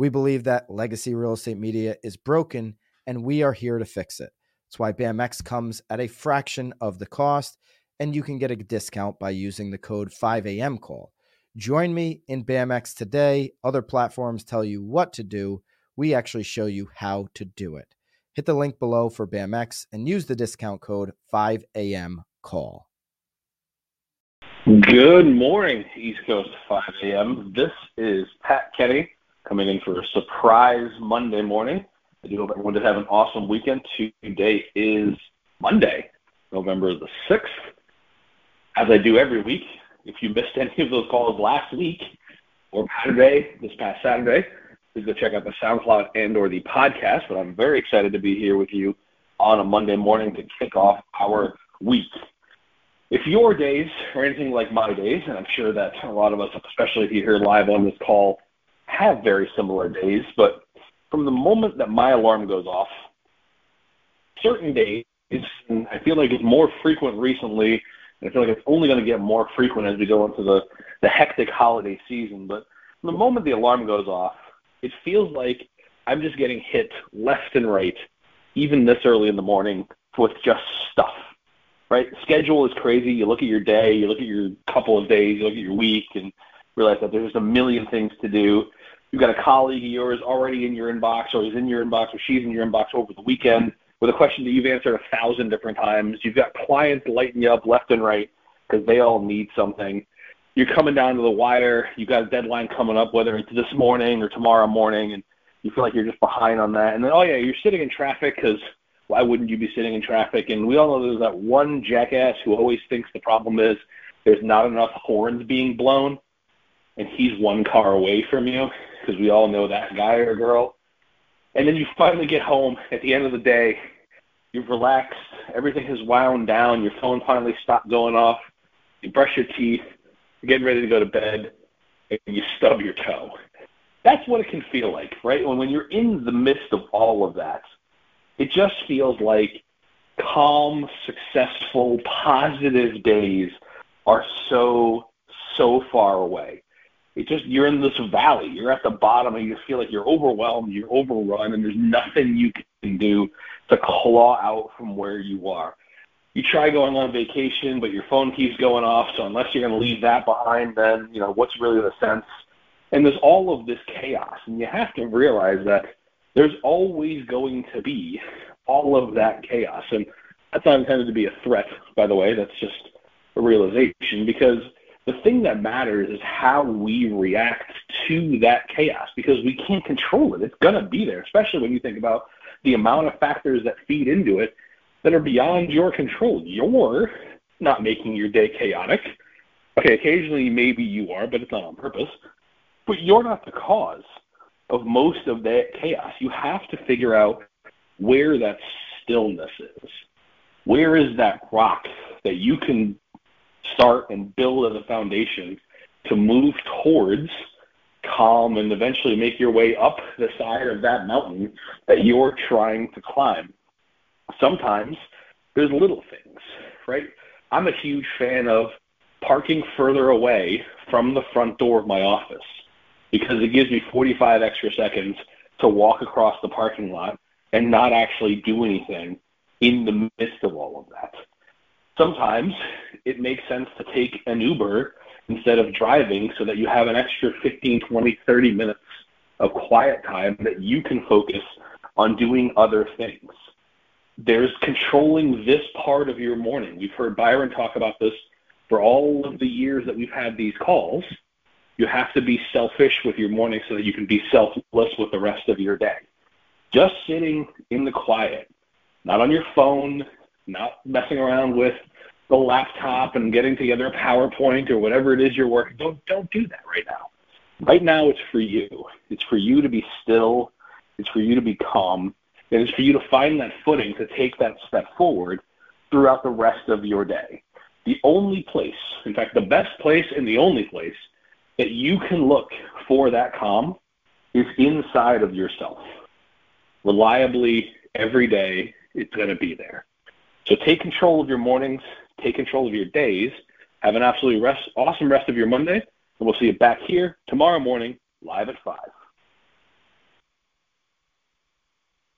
We believe that legacy real estate media is broken, and we are here to fix it. That's why BAMX comes at a fraction of the cost, and you can get a discount by using the code 5amcall. Join me in BAMX today. Other platforms tell you what to do. We actually show you how to do it. Hit the link below for BAMX and use the discount code 5amcall. Good morning, East Coast 5 a.m. This is Pat Kenny, coming in for a surprise Monday morning. I do hope everyone did have an awesome weekend. Today is Monday, November the 6th. As I do every week, if you missed any of those calls last week or this past Saturday, please go check out the SoundCloud and or the podcast. But I'm very excited to be here with you on a Monday morning to kick off our week. If your days are anything like my days, and I'm sure that a lot of us, especially if you're here live on this call, have very similar days, but from the moment that my alarm goes off, certain days, and I feel like it's more frequent recently, and I feel like it's only going to get more frequent as we go into the hectic holiday season, but from the moment the alarm goes off, it feels like I'm just getting hit left and right, even this early in the morning, with just stuff, right? Schedule is crazy. You look at your day, you look at your couple of days, you look at your week, and realize that there's just a million things to do. You've got a colleague of yours already in your inbox, or is in your inbox, or she's in your inbox over the weekend with a question that you've answered 1,000 different times. You've got clients lighting you up left and right because they all need something. You're coming down to the wire. You've got a deadline coming up, whether it's this morning or tomorrow morning, and you feel like you're just behind on that. And then, oh, yeah, you're sitting in traffic because why wouldn't you be sitting in traffic? And we all know there's that one jackass who always thinks the problem is there's not enough horns being blown, and he's one car away from you, because we all know that guy or girl. And then you finally get home at the end of the day. You've relaxed. Everything has wound down. Your phone finally stopped going off. You brush your teeth. You're getting ready to go to bed, and you stub your toe. That's what it can feel like, right? When you're in the midst of all of that, it just feels like calm, successful, positive days are so far away. It's just, you're in this valley, you're at the bottom, and you feel like you're overwhelmed, you're overrun, and there's nothing you can do to claw out from where you are. You try going on vacation, but your phone keeps going off, so unless you're going to leave that behind, then, you know, what's really the sense? And there's all of this chaos, and you have to realize that there's always going to be all of that chaos, and that's not intended to be a threat, by the way, that's just a realization, because the thing that matters is how we react to that chaos, because we can't control it. It's going to be there, especially when you think about the amount of factors that feed into it that are beyond your control. You're not making your day chaotic. Okay, occasionally maybe you are, but it's not on purpose. But you're not the cause of most of that chaos. You have to figure out where that stillness is. Where is that rock that you can start and build as a foundation to move towards calm and eventually make your way up the side of that mountain that you're trying to climb. Sometimes there's little things, right? I'm a huge fan of parking further away from the front door of my office because it gives me 45 extra seconds to walk across the parking lot and not actually do anything in the midst of all of that. Sometimes it makes sense to take an Uber instead of driving so that you have an extra 15, 20, 30 minutes of quiet time that you can focus on doing other things. There's controlling this part of your morning. We've heard Byron talk about this for all of the years that we've had these calls. You have to be selfish with your morning so that you can be selfless with the rest of your day. Just sitting in the quiet, not on your phone, not messing around with the laptop and getting together a PowerPoint or whatever it is you're working. Don't do that right now. Right now, it's for you. It's for you to be still. It's for you to be calm. And it's for you to find that footing to take that step forward throughout the rest of your day. The only place, in fact, the best place and the only place that you can look for that calm is inside of yourself. Reliably, every day, it's going to be there. So take control of your mornings. Take control of your days. Have an absolutely awesome rest of your Monday. And we'll see you back here tomorrow morning, live at 5.